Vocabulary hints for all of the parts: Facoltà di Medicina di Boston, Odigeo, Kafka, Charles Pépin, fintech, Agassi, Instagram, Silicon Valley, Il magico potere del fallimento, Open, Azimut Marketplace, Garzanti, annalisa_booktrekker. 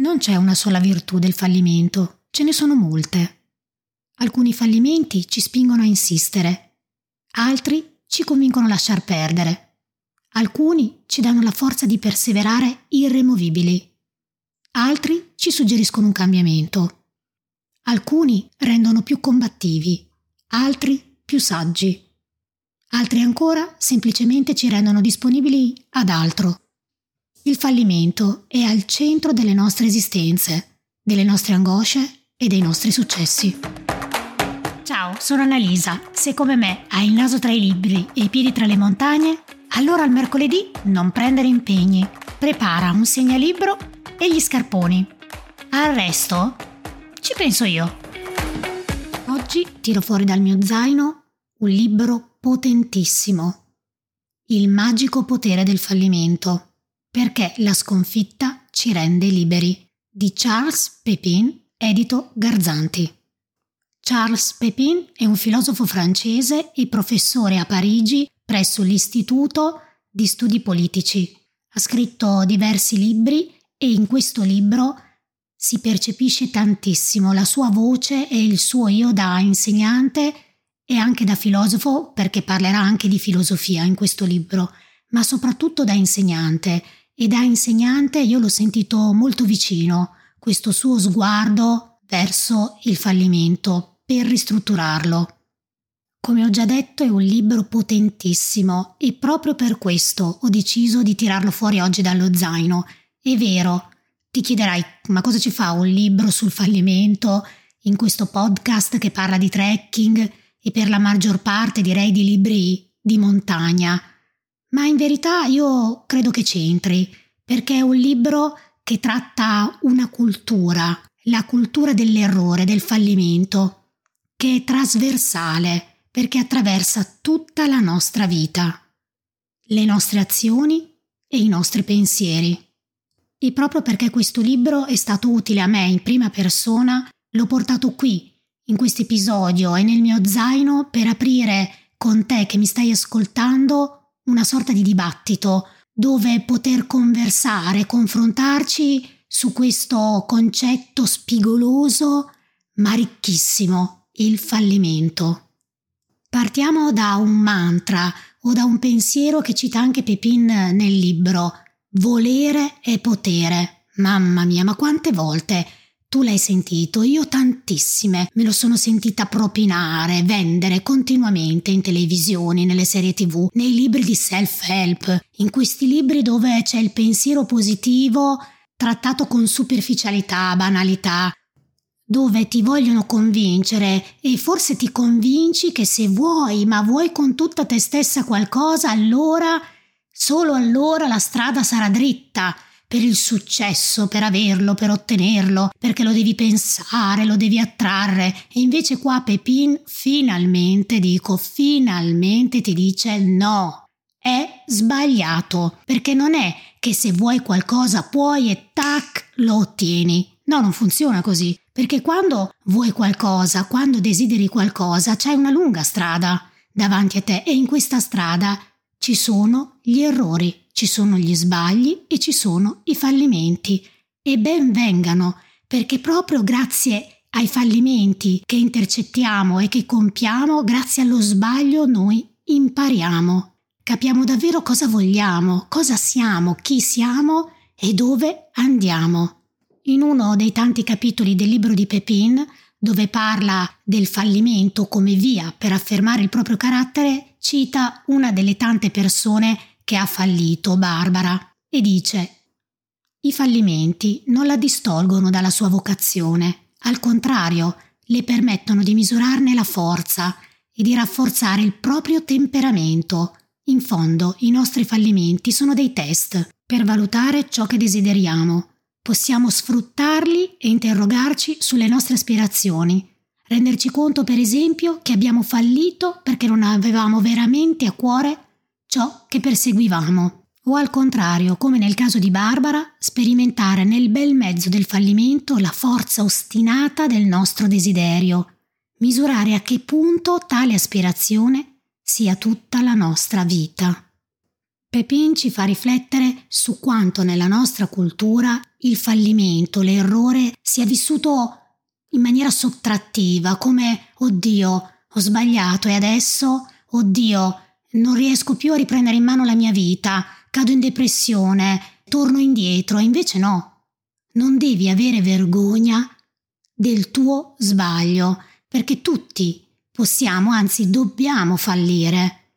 Non c'è una sola virtù del fallimento, ce ne sono molte. Alcuni fallimenti ci spingono a insistere, altri ci convincono a lasciar perdere, alcuni ci danno la forza di perseverare irremovibili, altri ci suggeriscono un cambiamento, alcuni rendono più combattivi, altri più saggi, altri ancora semplicemente ci rendono disponibili ad altro. Il fallimento è al centro delle nostre esistenze, delle nostre angosce e dei nostri successi. Ciao, sono Annalisa. Se come me hai il naso tra i libri e i piedi tra le montagne, allora al mercoledì non prendere impegni. Prepara un segnalibro e gli scarponi. Al resto ci penso io. Oggi tiro fuori dal mio zaino un libro potentissimo, Il magico potere del fallimento. Perché la sconfitta ci rende liberi, di Charles Pépin, edito Garzanti. Charles Pépin è un filosofo francese e professore a Parigi presso l'Istituto di Studi Politici. Ha scritto diversi libri e in questo libro si percepisce tantissimo la sua voce e il suo io da insegnante e anche da filosofo, perché parlerà anche di filosofia in questo libro, ma soprattutto da insegnante. E da insegnante io l'ho sentito molto vicino, questo suo sguardo verso il fallimento per ristrutturarlo. Come ho già detto, è un libro potentissimo e proprio per questo ho deciso di tirarlo fuori oggi dallo zaino. È vero, ti chiederai, ma cosa ci fa un libro sul fallimento in questo podcast che parla di trekking e per la maggior parte direi di libri di montagna? Ma in verità io credo che c'entri, perché è un libro che tratta una cultura, la cultura dell'errore, del fallimento, che è trasversale perché attraversa tutta la nostra vita, le nostre azioni e i nostri pensieri. E proprio perché questo libro è stato utile a me in prima persona, l'ho portato qui, in questo episodio e nel mio zaino, per aprire con te che mi stai ascoltando una sorta di dibattito dove poter conversare, confrontarci su questo concetto spigoloso ma ricchissimo, il fallimento. Partiamo da un mantra o da un pensiero che cita anche Pépin nel libro: volere è potere. Mamma mia, ma quante volte tu l'hai sentito? Io tantissime, me lo sono sentita propinare, vendere continuamente in televisioni, nelle serie TV, nei libri di self-help, in questi libri dove c'è il pensiero positivo trattato con superficialità, banalità, dove ti vogliono convincere e forse ti convinci che se vuoi, ma vuoi con tutta te stessa qualcosa, allora, solo allora la strada sarà dritta. Per il successo, per averlo, per ottenerlo, perché lo devi pensare, lo devi attrarre. E invece qua Pépin finalmente ti dice no, è sbagliato, perché non è che se vuoi qualcosa puoi e tac lo ottieni. No, non funziona così, perché quando vuoi qualcosa, quando desideri qualcosa, c'è una lunga strada davanti a te e in questa strada ci sono gli errori. Ci sono gli sbagli e ci sono i fallimenti, e ben vengano, perché proprio grazie ai fallimenti che intercettiamo e che compiamo, grazie allo sbaglio noi impariamo, capiamo davvero cosa vogliamo, cosa siamo, chi siamo e dove andiamo. In uno dei tanti capitoli del libro di Pépin, dove parla del fallimento come via per affermare il proprio carattere, cita una delle tante persone che ha fallito, Barbara, e dice: i fallimenti non la distolgono dalla sua vocazione, al contrario, le permettono di misurarne la forza e di rafforzare il proprio temperamento. In fondo, i nostri fallimenti sono dei test per valutare ciò che desideriamo. Possiamo sfruttarli e interrogarci sulle nostre aspirazioni, renderci conto, per esempio, che abbiamo fallito perché non avevamo veramente a cuore ciò che perseguivamo, o al contrario, come nel caso di Barbara, sperimentare nel bel mezzo del fallimento la forza ostinata del nostro desiderio, misurare a che punto tale aspirazione sia tutta la nostra vita. Pépin ci fa riflettere su quanto nella nostra cultura il fallimento, l'errore sia vissuto in maniera sottrattiva, come oddio, ho sbagliato e adesso, oddio, non riesco più a riprendere in mano la mia vita, cado in depressione, torno indietro. E invece no, non devi avere vergogna del tuo sbaglio, perché tutti possiamo, anzi dobbiamo fallire.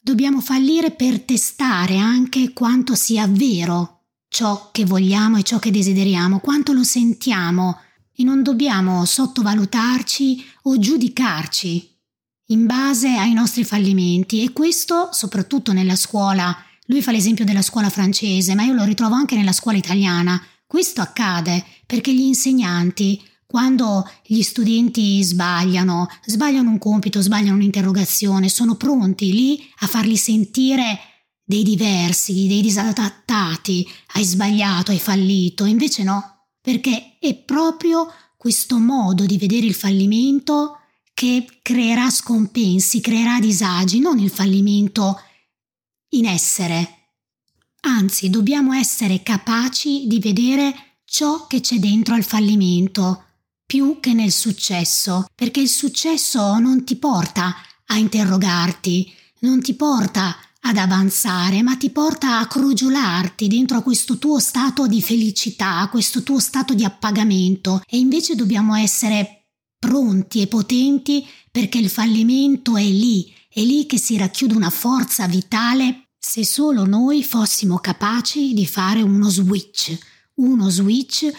Dobbiamo fallire per testare anche quanto sia vero ciò che vogliamo e ciò che desideriamo, quanto lo sentiamo, e non dobbiamo sottovalutarci o giudicarci in base ai nostri fallimenti. E questo soprattutto nella scuola. Lui fa l'esempio della scuola francese, ma io lo ritrovo anche nella scuola italiana. Questo accade perché gli insegnanti, quando gli studenti sbagliano un compito, sbagliano un'interrogazione, sono pronti lì a farli sentire dei diversi, dei disadattati, hai sbagliato, hai fallito. Invece no, perché è proprio questo modo di vedere il fallimento che creerà scompensi, creerà disagi, non il fallimento in essere. Anzi, dobbiamo essere capaci di vedere ciò che c'è dentro al fallimento, più che nel successo, perché il successo non ti porta a interrogarti, non ti porta ad avanzare, ma ti porta a crogiolarti dentro a questo tuo stato di felicità, a questo tuo stato di appagamento. E invece dobbiamo essere pronti e potenti, perché il fallimento è lì che si racchiude una forza vitale, se solo noi fossimo capaci di fare uno switch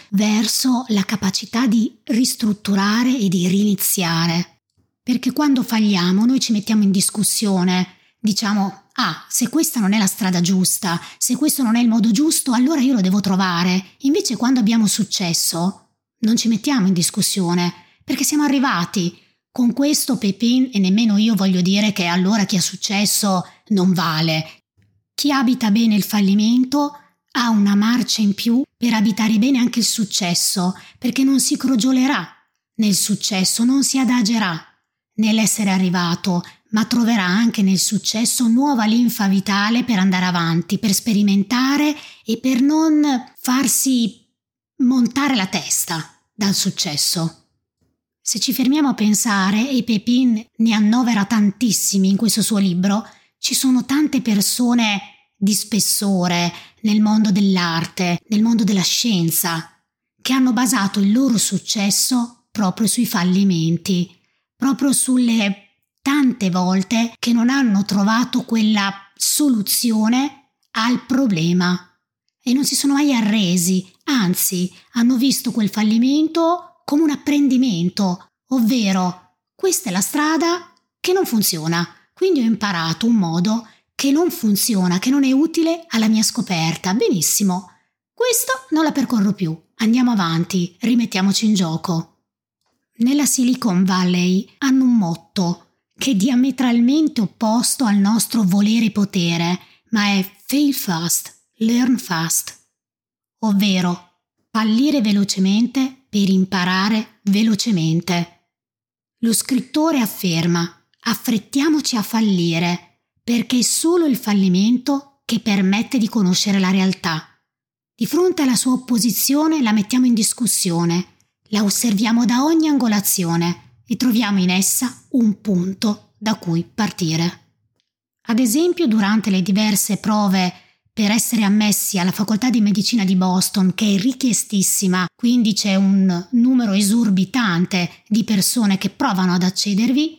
verso la capacità di ristrutturare e di riniziare. Perché quando falliamo noi ci mettiamo in discussione, diciamo se questa non è la strada giusta, se questo non è il modo giusto, allora io lo devo trovare. Invece quando abbiamo successo non ci mettiamo in discussione, perché siamo arrivati. Con questo Pépin, e nemmeno io voglio dire che allora chi ha successo non vale. Chi abita bene il fallimento ha una marcia in più per abitare bene anche il successo, perché non si crogiolerà nel successo, non si adagerà nell'essere arrivato, ma troverà anche nel successo nuova linfa vitale per andare avanti, per sperimentare e per non farsi montare la testa dal successo. Se ci fermiamo a pensare, e Pépin ne annovera tantissimi in questo suo libro, ci sono tante persone di spessore nel mondo dell'arte, nel mondo della scienza, che hanno basato il loro successo proprio sui fallimenti, proprio sulle tante volte che non hanno trovato quella soluzione al problema e non si sono mai arresi, anzi hanno visto quel fallimento come un apprendimento, ovvero questa è la strada che non funziona, quindi ho imparato un modo che non funziona, che non è utile alla mia scoperta. Benissimo, questo non la percorro più. Andiamo avanti, rimettiamoci in gioco. Nella Silicon Valley hanno un motto che è diametralmente opposto al nostro volere potere, ma è Fail fast, learn fast, ovvero fallire velocemente per imparare velocemente. Lo scrittore afferma: affrettiamoci a fallire, perché è solo il fallimento che permette di conoscere la realtà. Di fronte alla sua opposizione la mettiamo in discussione, la osserviamo da ogni angolazione e troviamo in essa un punto da cui partire. Ad esempio, durante le diverse prove per essere ammessi alla Facoltà di Medicina di Boston, che è richiestissima, quindi c'è un numero esorbitante di persone che provano ad accedervi,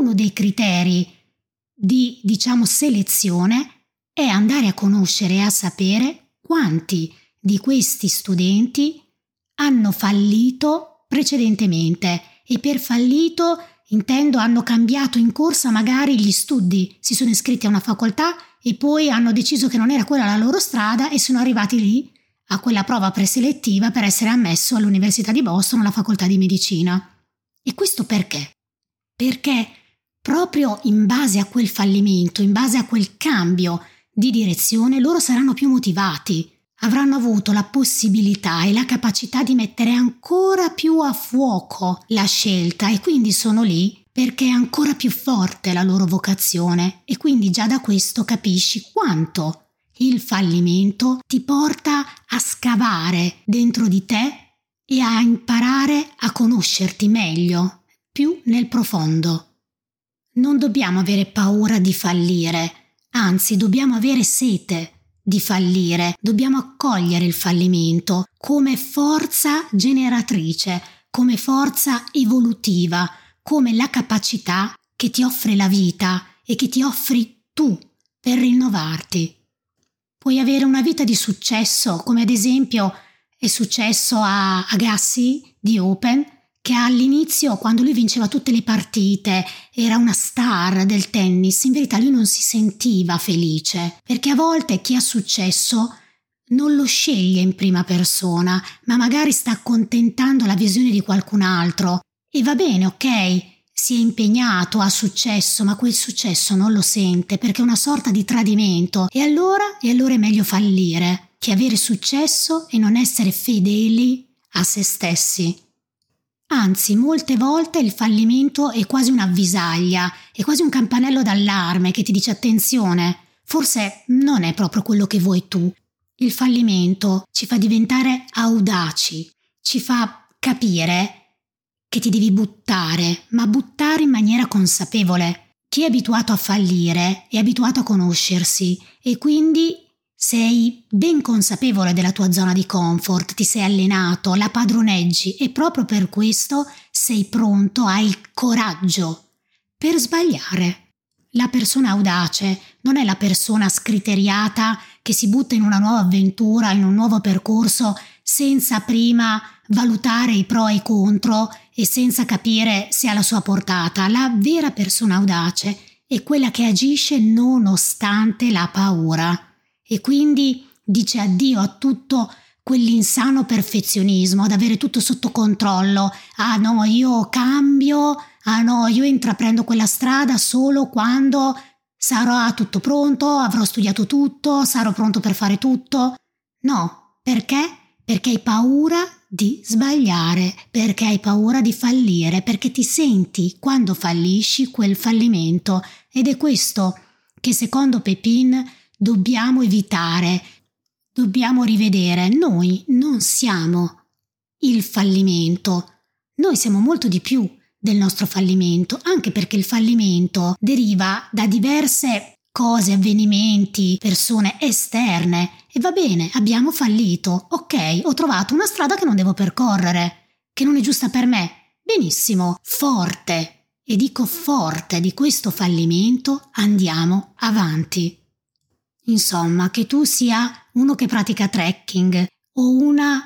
uno dei criteri di, selezione è andare a conoscere e a sapere quanti di questi studenti hanno fallito precedentemente, e per fallito intendo hanno cambiato in corsa magari gli studi, si sono iscritti a una facoltà e poi hanno deciso che non era quella la loro strada e sono arrivati lì a quella prova preselettiva per essere ammesso all'Università di Boston, alla Facoltà di Medicina. E questo perché? Perché proprio in base a quel fallimento, in base a quel cambio di direzione, loro saranno più motivati, avranno avuto la possibilità e la capacità di mettere ancora più a fuoco la scelta, e quindi sono lì perché è ancora più forte la loro vocazione. E quindi già da questo capisci quanto Il fallimento ti porta a scavare dentro di te e a imparare a conoscerti meglio, più nel profondo. Non dobbiamo avere paura di fallire, anzi dobbiamo avere sete di fallire, dobbiamo accogliere il fallimento come forza generatrice, come forza evolutiva, come la capacità che ti offre la vita e che ti offri tu per rinnovarti. Puoi avere una vita di successo, come ad esempio è successo a Agassi di Open, che all'inizio, quando lui vinceva tutte le partite, era una star del tennis, in verità lui non si sentiva felice, perché a volte chi ha successo non lo sceglie in prima persona, ma magari sta accontentando la visione di qualcun altro. E va bene, ok, si è impegnato, ha successo, ma quel successo non lo sente, perché è una sorta di tradimento. E allora è meglio fallire che avere successo e non essere fedeli a se stessi. Anzi, molte volte il fallimento è quasi un'avvisaglia, è quasi un campanello d'allarme che ti dice attenzione, forse non è proprio quello che vuoi tu. Il fallimento ci fa diventare audaci, ci fa capire che ti devi buttare, ma buttare in maniera consapevole. Chi è abituato a fallire è abituato a conoscersi e quindi sei ben consapevole della tua zona di comfort, ti sei allenato, la padroneggi e proprio per questo sei pronto, hai il coraggio per sbagliare. La persona audace non è la persona scriteriata che si butta in una nuova avventura, in un nuovo percorso senza prima valutare i pro e i contro e senza capire se ha la sua portata. La vera persona audace è quella che agisce nonostante la paura. E quindi dice addio a tutto quell'insano perfezionismo, ad avere tutto sotto controllo. Ah no, io cambio, ah no, io intraprendo quella strada solo quando sarò tutto pronto, avrò studiato tutto, sarò pronto per fare tutto. No, perché? Perché hai paura di sbagliare, perché hai paura di fallire, perché ti senti quando fallisci quel fallimento. Ed è questo che secondo Pépin dobbiamo evitare, dobbiamo rivedere. Noi non siamo il fallimento, noi siamo molto di più del nostro fallimento, anche perché il fallimento deriva da diverse cose, avvenimenti, persone esterne. E va bene, abbiamo fallito, ok, ho trovato una strada che non devo percorrere, che non è giusta per me. Benissimo, forte, e dico forte, di questo fallimento andiamo avanti. Insomma, che tu sia uno che pratica trekking o una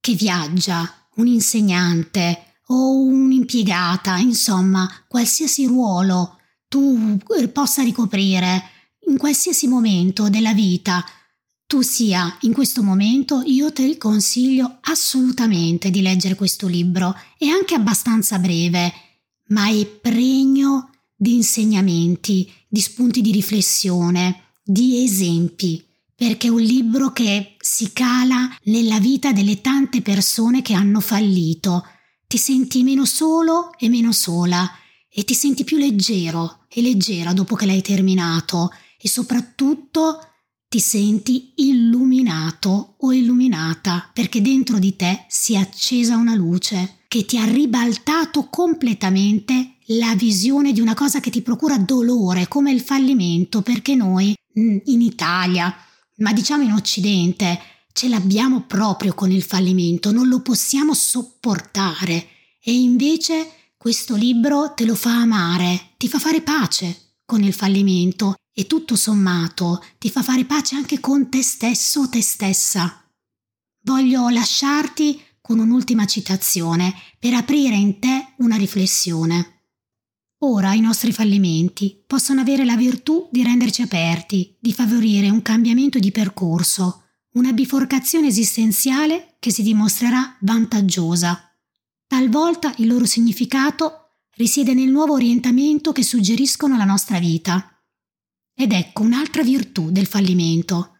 che viaggia, un insegnante o un'impiegata, insomma, qualsiasi ruolo tu possa ricoprire in qualsiasi momento della vita, tu sia in questo momento, io ti consiglio assolutamente di leggere questo libro. È anche abbastanza breve, ma è pregno di insegnamenti, di spunti di riflessione, di esempi, perché è un libro che si cala nella vita delle tante persone che hanno fallito. Ti senti meno solo e meno sola e ti senti più leggero e leggera dopo che l'hai terminato e soprattutto ti senti illuminato o illuminata, perché dentro di te si è accesa una luce che ti ha ribaltato completamente la visione di una cosa che ti procura dolore, come il fallimento, perché noi in Italia, ma diciamo in Occidente, ce l'abbiamo proprio con il fallimento, non lo possiamo sopportare. E invece questo libro te lo fa amare, ti fa fare pace con il fallimento e tutto sommato ti fa fare pace anche con te stesso o te stessa. Voglio lasciarti con un'ultima citazione per aprire in te una riflessione. Ora i nostri fallimenti possono avere la virtù di renderci aperti, di favorire un cambiamento di percorso, una biforcazione esistenziale che si dimostrerà vantaggiosa. Talvolta il loro significato risiede nel nuovo orientamento che suggeriscono la nostra vita. Ed ecco un'altra virtù del fallimento.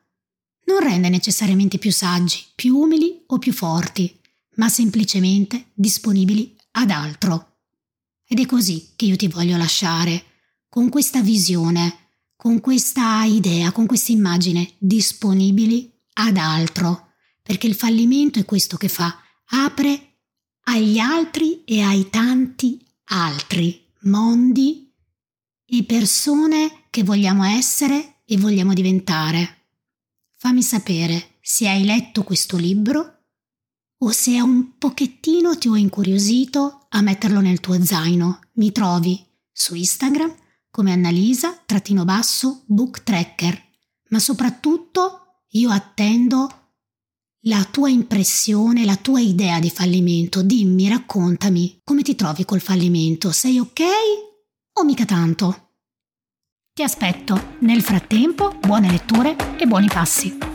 Non rende necessariamente più saggi, più umili o più forti, ma semplicemente disponibili ad altro. Ed è così che io ti voglio lasciare, con questa visione, con questa idea, con questa immagine, disponibili ad altro, perché il fallimento è questo che fa, apre agli altri e ai tanti altri mondi e persone che vogliamo essere e vogliamo diventare. Fammi sapere se hai letto questo libro o se un pochettino ti ho incuriosito a metterlo nel tuo zaino. Mi trovi su Instagram come annalisa_booktrekker, ma soprattutto io attendo la tua impressione, la tua idea di fallimento. Dimmi, raccontami, come ti trovi col fallimento? Sei ok o mica tanto? Ti aspetto. Nel frattempo, buone letture e buoni passi.